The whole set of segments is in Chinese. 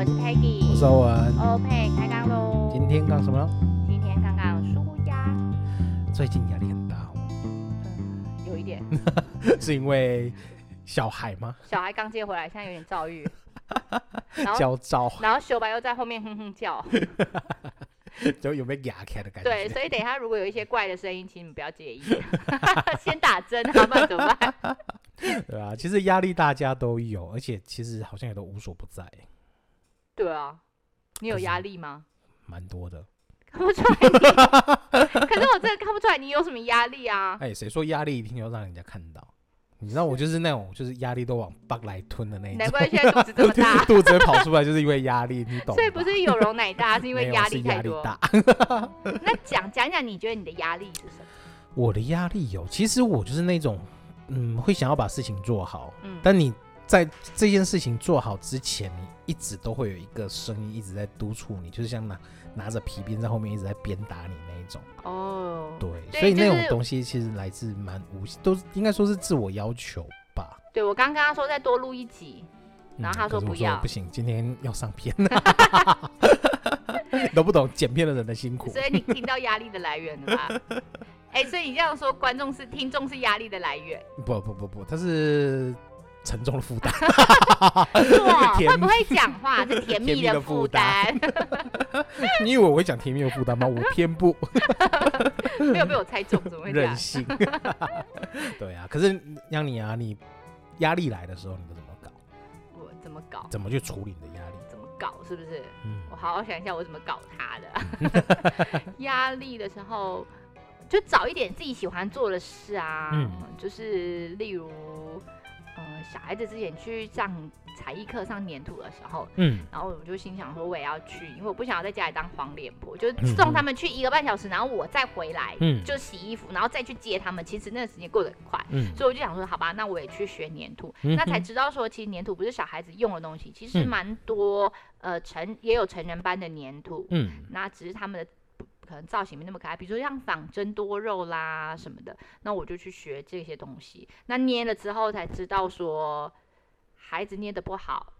我是 Peggy， 我是欧文。OK， 开杠喽！今天杠什么喽？今天杠输家。最近压力很大哦。有一点。是因为小孩吗？小孩刚接回来，现在有点躁郁。焦躁。然后修白又在后面哼哼叫。就有没有牙开的感觉？对，所以等一下如果有一些怪的声音，请你们不要介意，先打针，要不然怎么办？对啊，其实压力大家都有，而且其实好像也都无所不在。对啊，你有压力吗？蛮多的，看不出来你。可是我真的看不出来你有什么压力啊！哎、欸，谁说压力一定要让人家看到？你知道我就是那种，就是压力都往北来吞的那一种。难怪现在肚子这么大，肚子跑出来就是因为压力，你懂？所以不是有容乃大，是因为压力太多。是压力大。那讲，你觉得你的压力是什么？我的压力有，其实我就是那种，会想要把事情做好。但你在这件事情做好之前，你一直都会有一个声音一直在督促你，就是像拿着皮鞭在后面一直在鞭打你那一种。哦，对，所以那种东西其实来自蛮无，都应该说是自我要求吧。对，我刚刚说再多录一集，然后他说不要，不行，今天要上片，都不懂剪片的人的辛苦。所以你听到压力的来源了吧？哎、欸，所以你这样说，听众是压力的来源？不，它是沉重的负担。会不会讲话是甜蜜的负担？你以为我会讲甜蜜的负担吗？我偏不。没有被我猜中，怎么会这样？任性。对啊，可是像你啊，你压力来的时候，你都怎么搞？我怎么搞？怎么去处理你的压力？搞是不是？我好好想一下，我怎么搞他的。压力的时候。就找一点自己喜欢做的事啊，就是例如，小孩子之前去上才艺课上黏土的时候，然后我就心想说我也要去，因为我不想要在家里当黄脸婆，就是送他们去1个半小时，然后我再回来，就洗衣服，然后再去接他们。其实那时间过得很快，所以我就想说，好吧，那我也去学黏土。那才知道说，其实黏土不是小孩子用的东西，其实蛮多，也有成人班的黏土，那只是他们的。可能造型没那么可爱，比如说像仿真多肉啦什么的，那我就去学这些东西。那捏了之后才知道说，孩子捏得不好，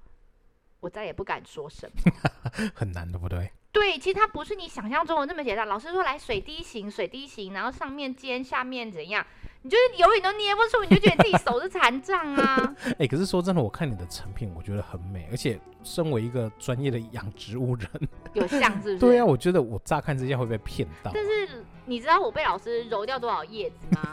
我再也不敢说什么。很难，对不对？对，其实它不是你想象中的那么简单。老师说来水滴形，然后上面尖，下面怎样，你就是永远都捏不出，你就觉得自己手是残障啊。哎、欸，可是说真的，我看你的成品，我觉得很美，而且。身为一个专业的养植物人，有像是不是？对啊，我觉得我乍看之下会被骗到。但是你知道我被老师揉掉多少叶子吗？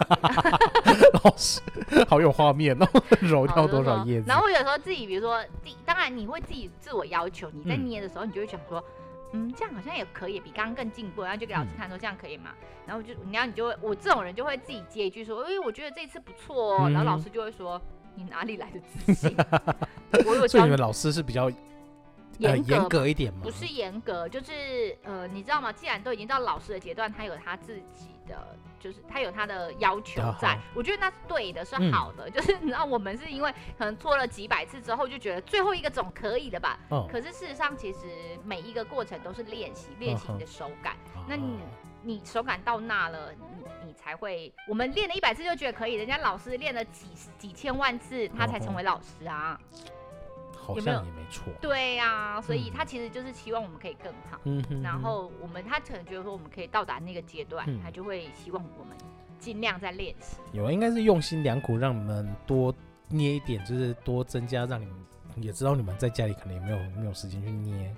老师好有画面哦，揉掉多少叶子？然后我有时候自己，比如说当然你会自己自我要求，你在捏的时候，你就会想说，这样好像也可以，比刚刚更进步，然后就给老师看说这样可以吗？然后你就会，我这种人就会自己接一句说，我觉得这次不错哦，然后老师就会说。你哪里来的自信？所以你们老师是比较严格一点吗？不是严格，就是你知道吗？既然都已经到老师的阶段，他有他自己的，就是他有他的要求在。我觉得那是对的，是好的。就是你知道，我们是因为可能做了几百次之后，就觉得最后一个总可以的吧。可是事实上，其实每一个过程都是练习你的手感。那你手感到那了。你才会，我们练了100次就觉得可以，人家老师练了几千万次，他才成为老师啊。好像也没错。对啊，所以他其实就是希望我们可以更好。然后他可能觉得说我们可以到达那个阶段，他就会希望我们尽量在练习。有，应该是用心良苦，让你们多捏一点，就是多增加，让你们也知道你们在家里可能也没有时间去捏。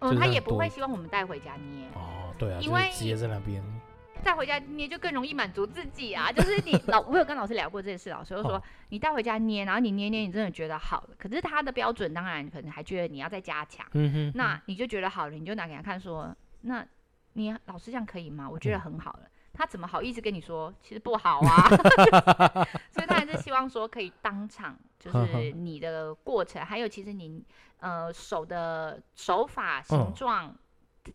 他也不会希望我们带回家捏。哦，对啊，因为直接在那边。带回家捏就更容易满足自己啊！就是我有跟老师聊过这件事，老师就说你带回家捏，然后你捏捏，你真的觉得好了，可是他的标准当然可能还觉得你要再加强，那你就觉得好了，你就拿给他看说，那你老师这样可以吗？我觉得很好了，他怎么好意思跟你说其实不好啊？所以他还是希望说可以当场，就是你的过程，还有其实你手的手法、形状，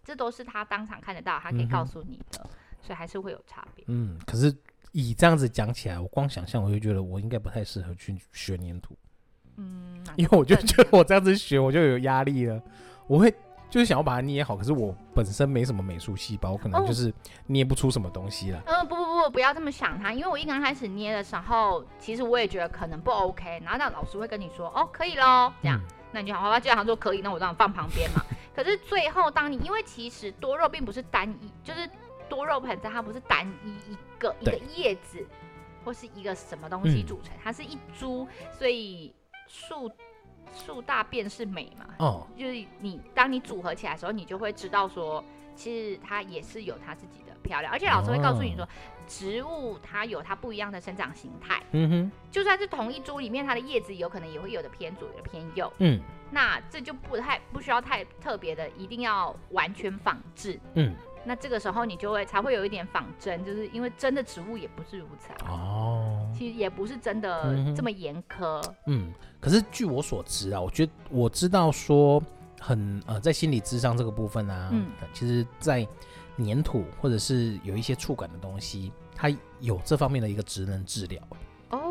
这都是他当场看得到，他可以告诉你的。所以还是会有差别。可是以这样子讲起来，我光想象我就觉得我应该不太适合去学黏土。因为我就觉得我这样子学我就有压力了。我会就是想要把它捏好，可是我本身没什么美术细胞，我可能就是捏不出什么东西了。不要这么想它，因为我一刚开始捏的时候，其实我也觉得可能不 OK， 然后老师会跟你说哦可以咯这样。那你就好吧，既然他说可以，那我当然放旁边嘛。可是最后当你因为其实多肉并不是单一，就是多肉盆栽它不是单一一个叶子或是一个什么东西组成，它是一株，所以树大便是美嘛。哦，就是你当你组合起来的时候，你就会知道说，其实它也是有它自己的漂亮，而且老师会告诉你说。哦，植物它有它不一样的生长形态，嗯哼，就算是同一株里面，它的叶子有可能也会有的偏左，有的偏右，嗯，那这就不需要太特别的，一定要完全仿制，嗯，那这个时候你就会才会有一点仿真，就是因为真的植物也不是如此啊，哦，其实也不是真的这么严苛，嗯，可是据我所知啊，我知道说很在心理諮商这个部分啊，嗯，其实，在黏土或者是有一些触感的东西，它有这方面的一个职能治疗，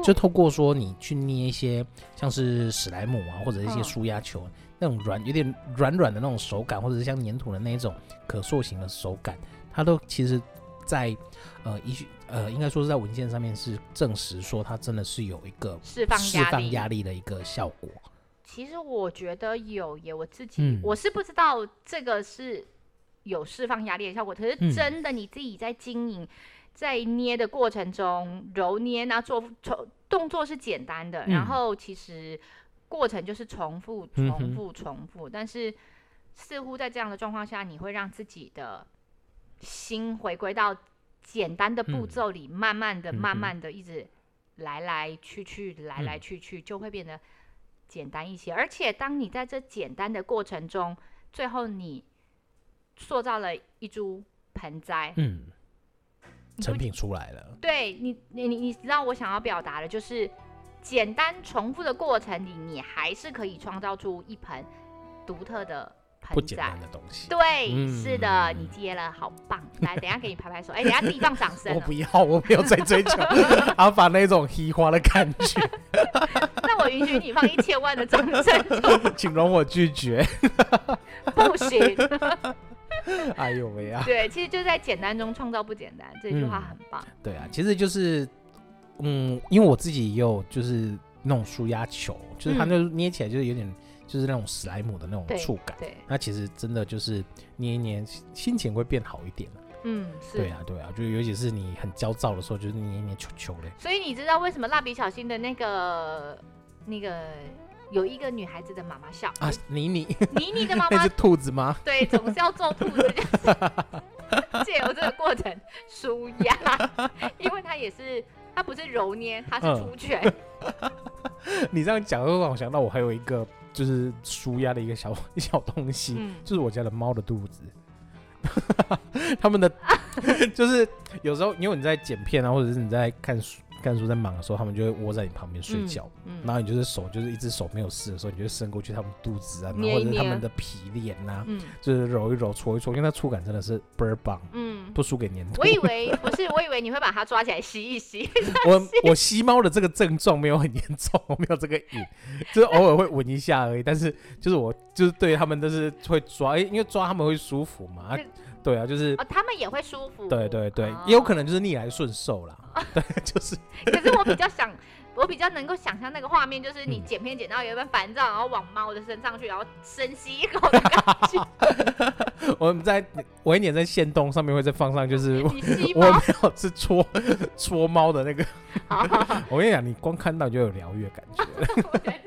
就透过说你去捏一些像是史莱姆啊，或者一些舒压球，那种有点软软的那种手感，或者是像黏土的那种可塑型的手感，它都其实在应该说是在文献上面是证实说它真的是有一个释放压力的一个效果。其实我觉得有耶，我自己，我是不知道这个是有释放压力的效果，可是真的你自己在经营，在捏的过程中揉捏啊，做动作是简单的，然后其实过程就是重复，但是似乎在这样的状况下，你会让自己的心回归到简单的步骤里，慢慢的一直来来去去，就会变得简单一些。而且当你在这简单的过程中，最后你塑造了一株盆栽，成品出来了。对，你知道我想要表达的就是，简单重复的过程里，你还是可以创造出一盆独特的盆栽，不简单的东西。对，是的，你接了，好棒！来，等一下给你拍拍手，等一下地放掌声。我不要再追求阿法那种嘻花的感觉。那我允许你放1000万的掌声，请容我拒绝。不行。哎呦喂啊！对，其实就是在简单中创造不简单，这句话很棒。对啊，其实就是，因为我自己也有就是那种舒压球，就是它就捏起来就是有点就是那种史莱姆的那种触感。对，那其实真的就是捏一捏，心情会变好一点。嗯，是，对啊，就尤其是你很焦躁的时候，就是捏一捏球球嘞。所以你知道为什么蜡笔小新的那个？有一个女孩子的妈妈笑啊，妮妮的妈妈那是兔子吗？对，总是要做兔子，就是借由这个过程舒压，因为她也是，她不是揉捏，她是出拳。你这样讲就让我想到，我还有一个就是舒压的一个小东西，就是我家的猫的肚子。他们的就是有时候，因为你在剪片啊，或者是你在看书在忙的时候，他们就会窝在你旁边睡觉，然后你就是手就是一只手没有事的时候，你就伸过去他们肚子啊，然后或者是他们的皮脸啊，就是揉一揉、搓一搓，因为它触感真的是倍儿棒，不输给黏土。我以为你会把它抓起来吸一吸。我吸猫的这个症状没有很严重，我没有这个瘾，就是偶尔会闻一下而已。但是就是我就是对他们都是会抓，因为抓他们会舒服嘛。对啊，就是他们也会舒服。对，也有可能就是逆来顺受啦。对，就是。可是我比较能够想象那个画面，就是你剪片剪到有一半烦躁，然后往猫的身上去，然后深吸一口的感觉。我一年在限动上面会再放上，就是我没有是戳猫的那个。好我跟你讲，你光看到就有疗愈的感觉。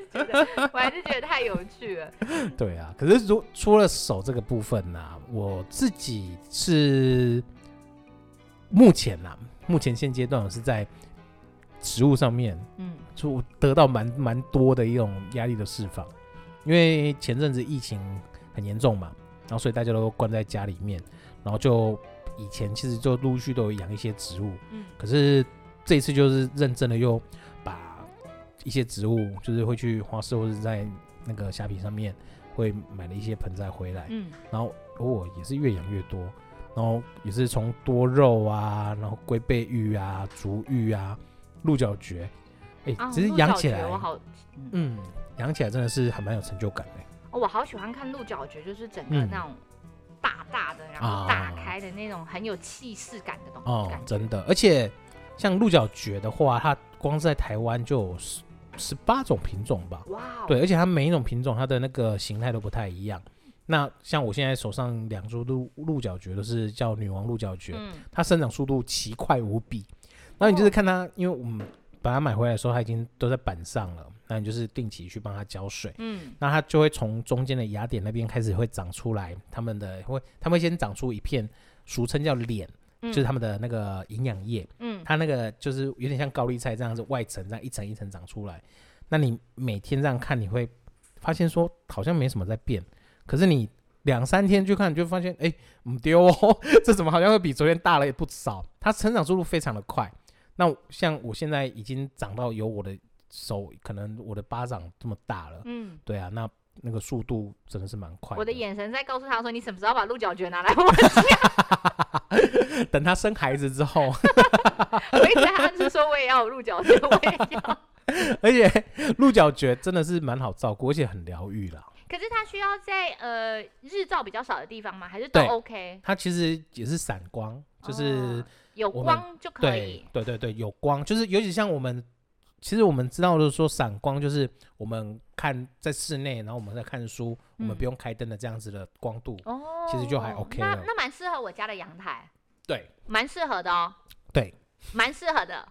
我还是觉得太有趣了。对啊，可是除了手这个部分啊，我自己是目前现阶段我是在植物上面，就得到蛮多的一种压力的释放。因为前阵子疫情很严重嘛，然后所以大家都关在家里面，然后就以前其实就陆续都有养一些植物，可是这一次就是认真的又把一些植物就是会去花市或者在那个虾皮上面会买了一些盆栽回来，然后我也是越养越多，然后也是从多肉啊，然后龟背芋啊、竹芋啊、鹿角蕨，其实养起来，养起来真的是还蛮有成就感的。我好喜欢看鹿角蕨，就是整个那种大大的，然后大开的那种很有气势感的东西，真的。而且像鹿角蕨的话，它光在台湾就有18种品种吧。对，而且它每一种品种它的那个形态都不太一样。那像我现在手上两株鹿角蕨都是叫女王鹿角蕨，它生长速度奇快无比。那你就是看它，因为我们把它买回来的时候，它已经都在板上了。那你就是定期去帮它浇水，那它就会从中间的芽点那边开始会长出来，它们会先长出一片，俗称叫脸，就是它们的那个营养液，它那个就是有点像高丽菜这样子，外层这样一层一层长出来。那你每天这样看，你会发现说好像没什么在变，可是你2-3天去看，你就发现哎，不对哦，这怎么好像会比昨天大了也不少？它成长速度非常的快。那像我现在已经长到有我的手可能我的巴掌这么大了，对啊，那个速度真的是蛮快的。我的眼神在告诉他说，你什么时候把鹿角蕨拿来我家？等他生孩子之后，我一直暗示说我也要有鹿角蕨，我也要。而且鹿角蕨真的是蛮好照顾，而且很疗愈啦。可是它需要在日照比较少的地方吗？还是都 OK？ 它其实也是散光，就是有光就可以。对对对，有光，就是尤其像我们。其实我们知道的说散光就是我们看在室内，然后我们在看书，我们不用开灯的这样子的光度，其实就还 OK 了。那蛮适合我家的阳台，对，蛮适合的哦，对，蛮适合的，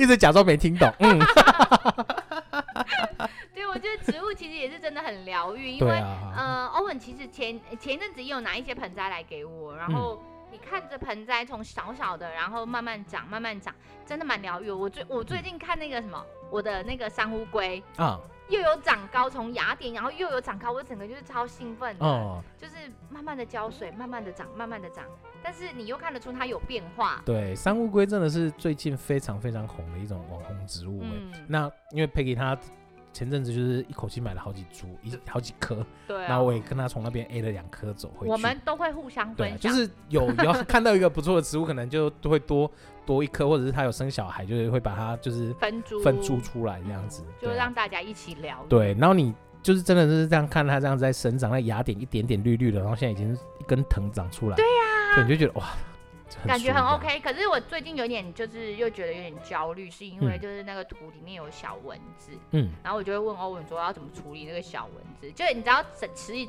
一直假装没听懂，对，我觉得植物其实也是真的很疗愈，因为欧文其实前阵子也有拿一些盆栽来给我，然后。你看着盆栽从小小的，然后慢慢长，慢慢长，真的蛮疗愈。我最近看那个什么，我的那个珊瑚龟啊，又有长高，从芽点，然后又有长高，我整个就是超兴奋的，就是慢慢的浇水，慢慢的长，慢慢的长。但是你又看得出它有变化。对，珊瑚龟真的是最近非常非常红的一种网红植物。那因为 Peggy 她前阵子就是一口气买了好几株，好几颗，对、啊，然后我也跟他从那边 A 了2颗走回去。我们都会互相分享，对、啊，就是有看到一个不错的植物，可能就会多一颗，或者是他有生小孩，就是会把它就是分株出来这样子，就让大家一起聊。对，然后你就是真的是这样看它这样在生长，那芽点一点点绿绿的，然后现在已经一根藤长出来，对呀、啊，你就觉得哇。感觉很 OK， 可是我最近有点就是又觉得有点焦虑，是因为就是那个土里面有小蚊子，然后我就会问欧文说要怎么处理那个小蚊子。就你知道，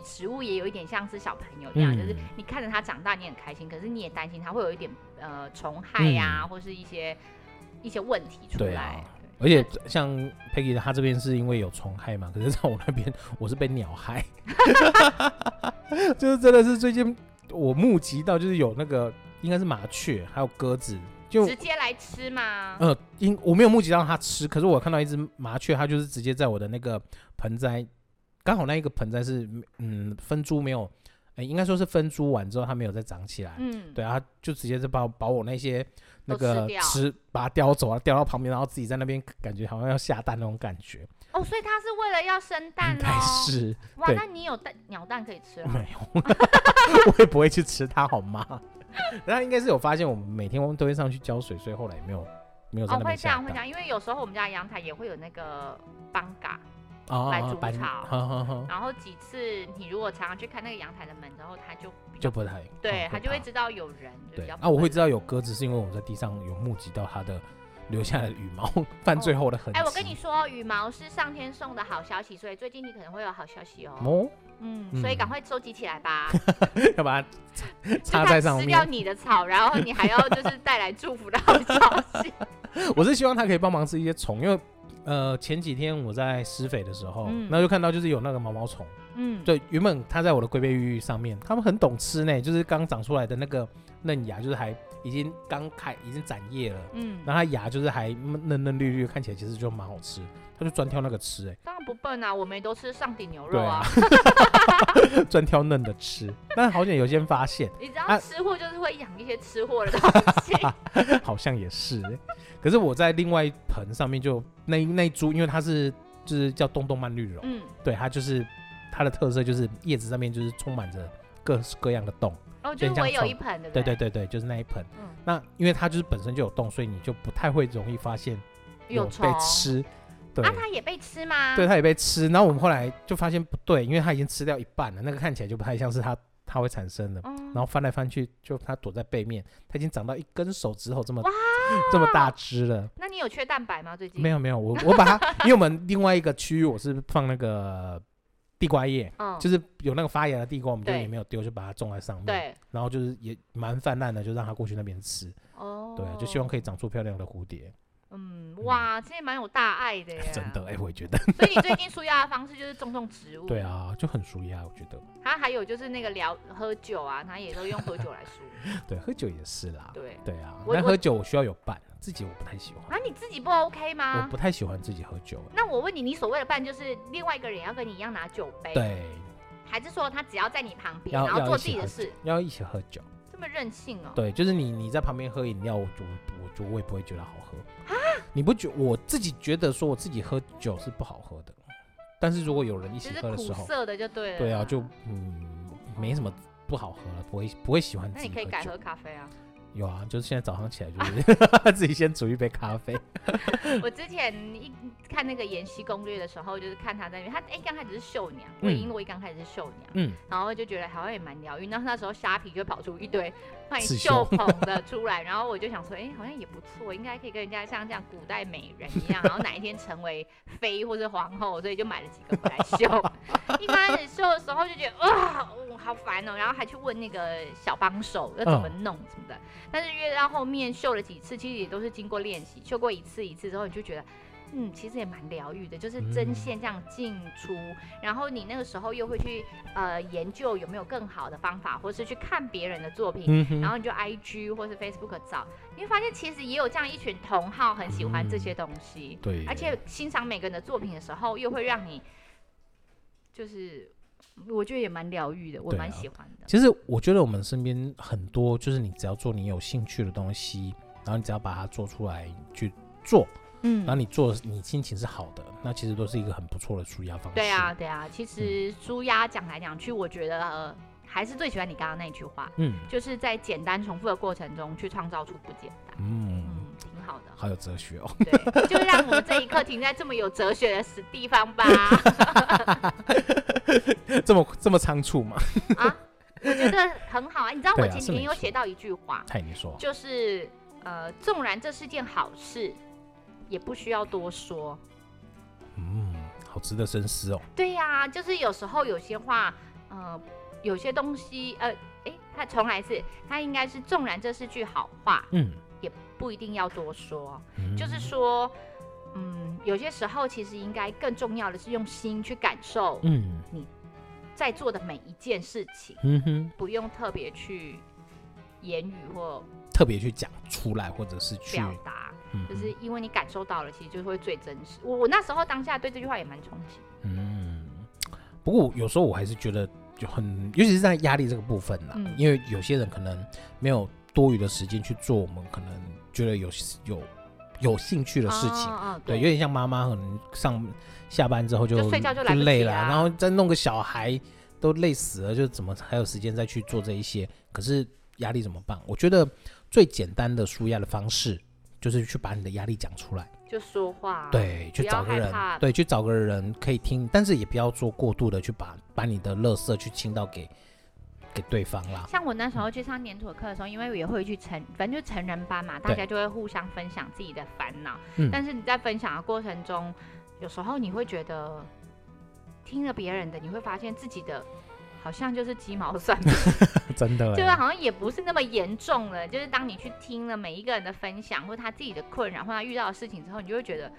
植物也有一点像是小朋友一样，就是你看着它长大，你很开心，可是你也担心它会有一点虫害啊，或是一些问题出来。對啊，而且像 Peggy 她这边是因为有虫害嘛，可是在我那边我是被鸟害，就是真的是最近我目击到就是有那个。应该是麻雀，还有鸽子，就直接来吃吗？我没有目击到它吃，可是我看到一只麻雀，它就是直接在我的那个盆栽，刚好那一个盆栽是分株没有，应该说是分株完之后它没有再长起来，对啊，它就直接就把我那些那个吃把它叼走啊，叼到旁边，然后自己在那边感觉好像要下蛋那种感觉。哦，所以它是为了要生蛋哦。应该是。哇，那你有鸟蛋可以吃了？没有，我也不会去吃它，好吗？那应该是有发现，我们每天我们都会上去浇水，所以后来也没有在那边下蛋。哦，会这样，因为有时候我们家阳台也会有那个邦嘎来筑巢，然后几次你如果常常去看那个阳台的门之后，它就不太对，它就会知道有人。对啊，我会知道有鸽子，是因为我们在地上有目击到它的留下的羽毛犯罪后的痕迹。我跟你说，羽毛是上天送的好消息，所以最近你可能会有好消息哦。所以赶快收集起来吧，要把它插在上面。吃掉你的草，然后你还要就是带来祝福的好消息。我是希望它可以帮忙吃一些虫，因为前几天我在施肥的时候，那就看到就是有那个毛毛虫，对，原本它在我的龟背玉上面，它们很懂吃呢，就是刚长出来的那个嫩芽，就是还已经刚开，已经展叶了，然后它芽就是还嫩嫩绿绿，看起来其实就蛮好吃。他就专挑那个吃，当然不笨啊，我们都吃上顶牛肉啊，专挑嫩的吃。但好险有先发现，你知道吃货就是会养一些吃货的东西，好像也是。可是我在另外一盆上面就那一株，因为它是就是叫东东曼绿绒，对，它就是它的特色就是叶子上面就是充满着各式各样的洞。就是我有一盆的，对，就是那一盆。那因为它就是本身就有洞，所以你就不太会容易发现有被吃。啊，它也被吃吗？对，它也被吃。然后我们后来就发现不对，因为它已经吃掉一半了，那个看起来就不太像是它它会产生的、嗯、然后翻来翻去就它躲在背面，它已经长到一根手指头这么大只了。那你有缺蛋白吗最近？没有没有， 我把它因为我们另外一个区域我是放那个地瓜叶、嗯、就是有那个发芽的地瓜我们就也没有丢，就把它种在上面，对，然后就是也蛮泛滥的，就让它过去那边吃、哦、对，就希望可以长出漂亮的蝴蝶。嗯，哇，其实蛮有大爱的耶，真的，哎、欸，我也觉得。所以你最近舒压的方式就是种植物。对啊，就很舒压，我觉得。他还有就是那个喝酒啊，他也都用喝酒来舒压。对，喝酒也是啦。对。对啊，但喝酒我需要有伴，自己我不太喜欢。啊，你自己不 OK 吗？我不太喜欢自己喝酒。那我问你，你所谓的伴就是另外一个人要跟你一样拿酒杯？对。还是说他只要在你旁边，然后做自己的事？要一起喝酒。这么任性哦？对，就是你在旁边喝饮料，我也不会觉得好喝啊。你不觉？我自己觉得说我自己喝酒是不好喝的，但是如果有人一起喝的时候，就是苦涩的就对了。对啊，就没什么不好喝了，不会喜欢自己喝酒。那你可以改喝咖啡啊。有啊，就是现在早上起来就是、啊、自己先煮一杯咖啡。我之前一看那个《延禧攻略》的时候，就是看他在那边，他刚开始是绣娘，魏璎珞刚开始是绣娘，嗯，然后就觉得好像也蛮疗愈。然后那时候虾皮就跑出一堆卖绣捧的出来，然后我就想说，好像也不错，应该可以跟人家像这样古代美人一样，然后哪一天成为妃或是皇后，所以就买了几个回来绣。一开始绣的时候就觉得哇，好烦哦，然后还去问那个小帮手要怎么弄什么的。但是越到后面绣了几次，其实也都是经过练习，绣过一次一次之后，你就觉得，其实也蛮疗愈的，就是针线这样进出，然后你那个时候又会去研究有没有更好的方法，或是去看别人的作品，然后你就 IG 或是 Facebook 找，你会发现其实也有这样一群同好很喜欢这些东西，对，而且欣赏每个人的作品的时候，又会让你就是。我觉得也蛮疗愈的，我蛮喜欢的、啊、其实我觉得我们身边很多，就是你只要做你有兴趣的东西，然后你只要把它做出来去做，然后你做你心情是好的，那其实都是一个很不错的舒压方式。对啊对啊，其实舒压讲来讲去，我觉得、还是最喜欢你刚刚那一句话，就是在简单重复的过程中去创造出不简单。挺好的，好有哲学哦。对，就让我们这一刻停在这么有哲学的死地方吧。这么仓促吗？啊，我觉得很好啊。你知道我前几天又写到一句话，你说，就是纵然这是件好事，也不需要多说。好值得深思哦。对呀、啊，就是有时候有些话，有些东西，他重来一次，他应该是纵然这是句好话，也不一定要多说，就是说。有些时候其实应该更重要的是用心去感受，你在做的每一件事情，不用特别去言语或特别去讲出来，或者是去表达，就是因为你感受到了，其实就会最真实。我那时候当下对这句话也蛮冲击。不过有时候我还是觉得就很，尤其是在压力这个部分啦，因为有些人可能没有多余的时间去做，我们可能觉得有兴趣的事情，对，有点像妈妈可能上下班之后就睡觉就累了，然后再弄个小孩都累死了，就怎么还有时间再去做这一些？可是压力怎么办？我觉得最简单的抒压的方式就是去把你的压力讲出来，就说话，对，去找个人，对，去找个人可以听，但是也不要做过度的去把你的垃圾去倾倒给对方啦。像我那时候去上黏土课的时候，因为也会去反正就成人班嘛，大家就会互相分享自己的烦恼，但是你在分享的过程中，有时候你会觉得听了别人的，你会发现自己的好像就是鸡毛蒜皮。真的，就是好像也不是那么严重了，就是当你去听了每一个人的分享，或他自己的困扰，或他遇到的事情之后，你就会觉得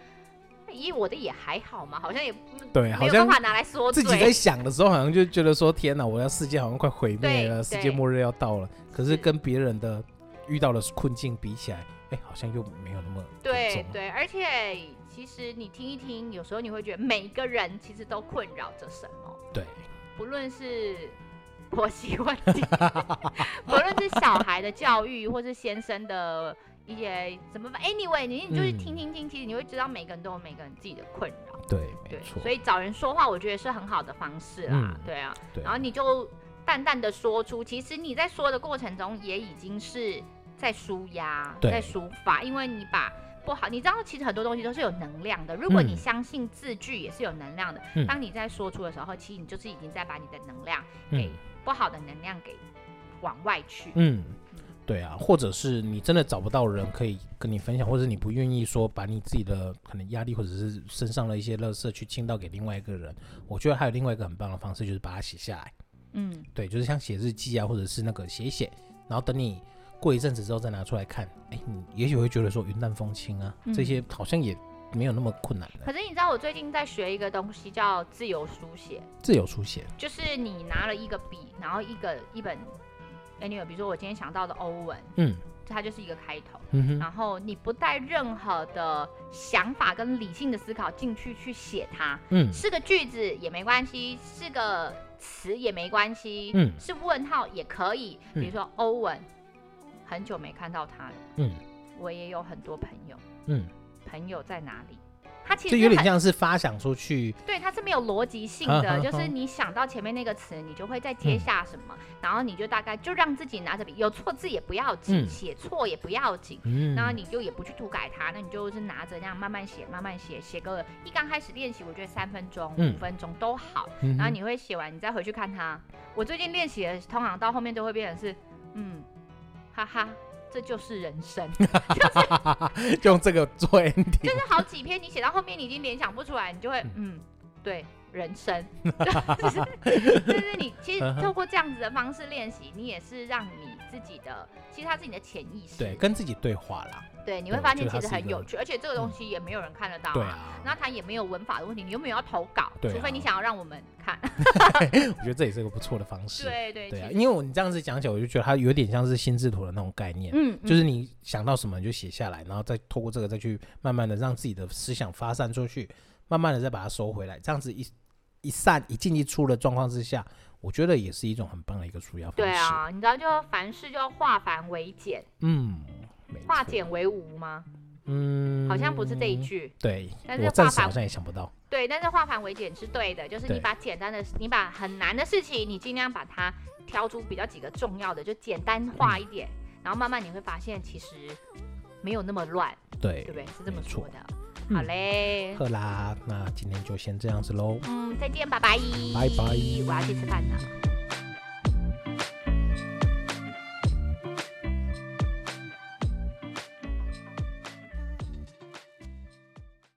我的也还好嘛，好像也对，没有办法拿来说嘴。自己在想的时候，好像就觉得说：“天哪，我的世界好像快毁灭了，世界末日要到了。”可是跟别人的遇到的困境比起来，好像又没有那么对对。而且其实你听一听，有时候你会觉得每一个人其实都困扰着什么。对，不论是婆媳问题，不论是小孩的教育，或是先生的。也怎么办 ？Anyway， 你就是听听听，其实你会知道每个人都有每个人自己的困扰。对，没错。所以找人说话，我觉得是很好的方式啦。对啊，对。然后你就淡淡的说出，其实你在说的过程中，也已经是在抒压，在抒发，因为你把不好，你知道，其实很多东西都是有能量的。如果你相信字句也是有能量的，当你在说出的时候，其实你就是已经在把你的能量给不好的能量给往外去。嗯，对啊，或者是你真的找不到人可以跟你分享，或者你不愿意说把你自己的可能压力或者是身上的一些垃圾去倾倒给另外一个人。我觉得还有另外一个很棒的方式，就是把它写下来。嗯，对，就是像写日记啊，或者是那个写一写，然后等你过一阵子之后再拿出来看，哎，你也许会觉得说云淡风轻啊，这些好像也没有那么困难的。可是你知道我最近在学一个东西叫自由书写。自由书写就是你拿了一个笔，然后一本 anyway 比如说我今天想到的欧文，它就是一个开头，然后你不带任何的想法跟理性的思考进去去写它，是个句子也没关系，是个词也没关系，是问号也可以。比如说欧文很久没看到他了，我也有很多朋友，朋友在哪里？他其实就有点像是发想出去，对，它是没有逻辑性的，就是你想到前面那个词，你就会再接下什么，然后你就大概就让自己拿着笔，有错字也不要紧，写错也不要紧，然后你就也不去涂改它，那你就是拿着这样慢慢写，慢慢写，写个一刚开始练习，我觉得3分钟、5分钟都好，然后你会写完，你再回去看它。我最近练习的，通常到后面都会变成是，哈哈。这就是人生，就是用这个做 ending， 就是好几篇你写到后面你已经联想不出来，你就会对，人生就是你其实透过这样子的方式练习，你也是让你自己的，其实它是你的潜意识，对，跟自己对话啦，对，你会发现其实很有趣，而且这个东西也没有人看得到，对啊，那它也没有文法的问题，你有没有要投稿，对、啊，除非你想要让我们看，我觉得这也是一个不错的方式，对对对、啊，因为我你这样子讲起来，我就觉得它有点像是心智图的那种概念，就是你想到什么你就写下来，然后再透过这个再去慢慢的让自己的思想发散出去，慢慢的再把它收回来，这样子一散一进一出的状况之下，我觉得也是一种很棒的一个抒压方式。对啊，你知道就凡事就化繁为简，化简为无吗？好像不是这一句。对，但是我暂时好像也想不到。对，但是化繁为简是对的，就是你把简单的，你把很难的事情，你尽量把它挑出比较几个重要的，就简单化一点，然后慢慢你会发现其实没有那么乱。对，对不对？是这么说的。好嘞，好啦，那今天就先这样子咯，再见，拜拜，拜拜，我要去吃饭了。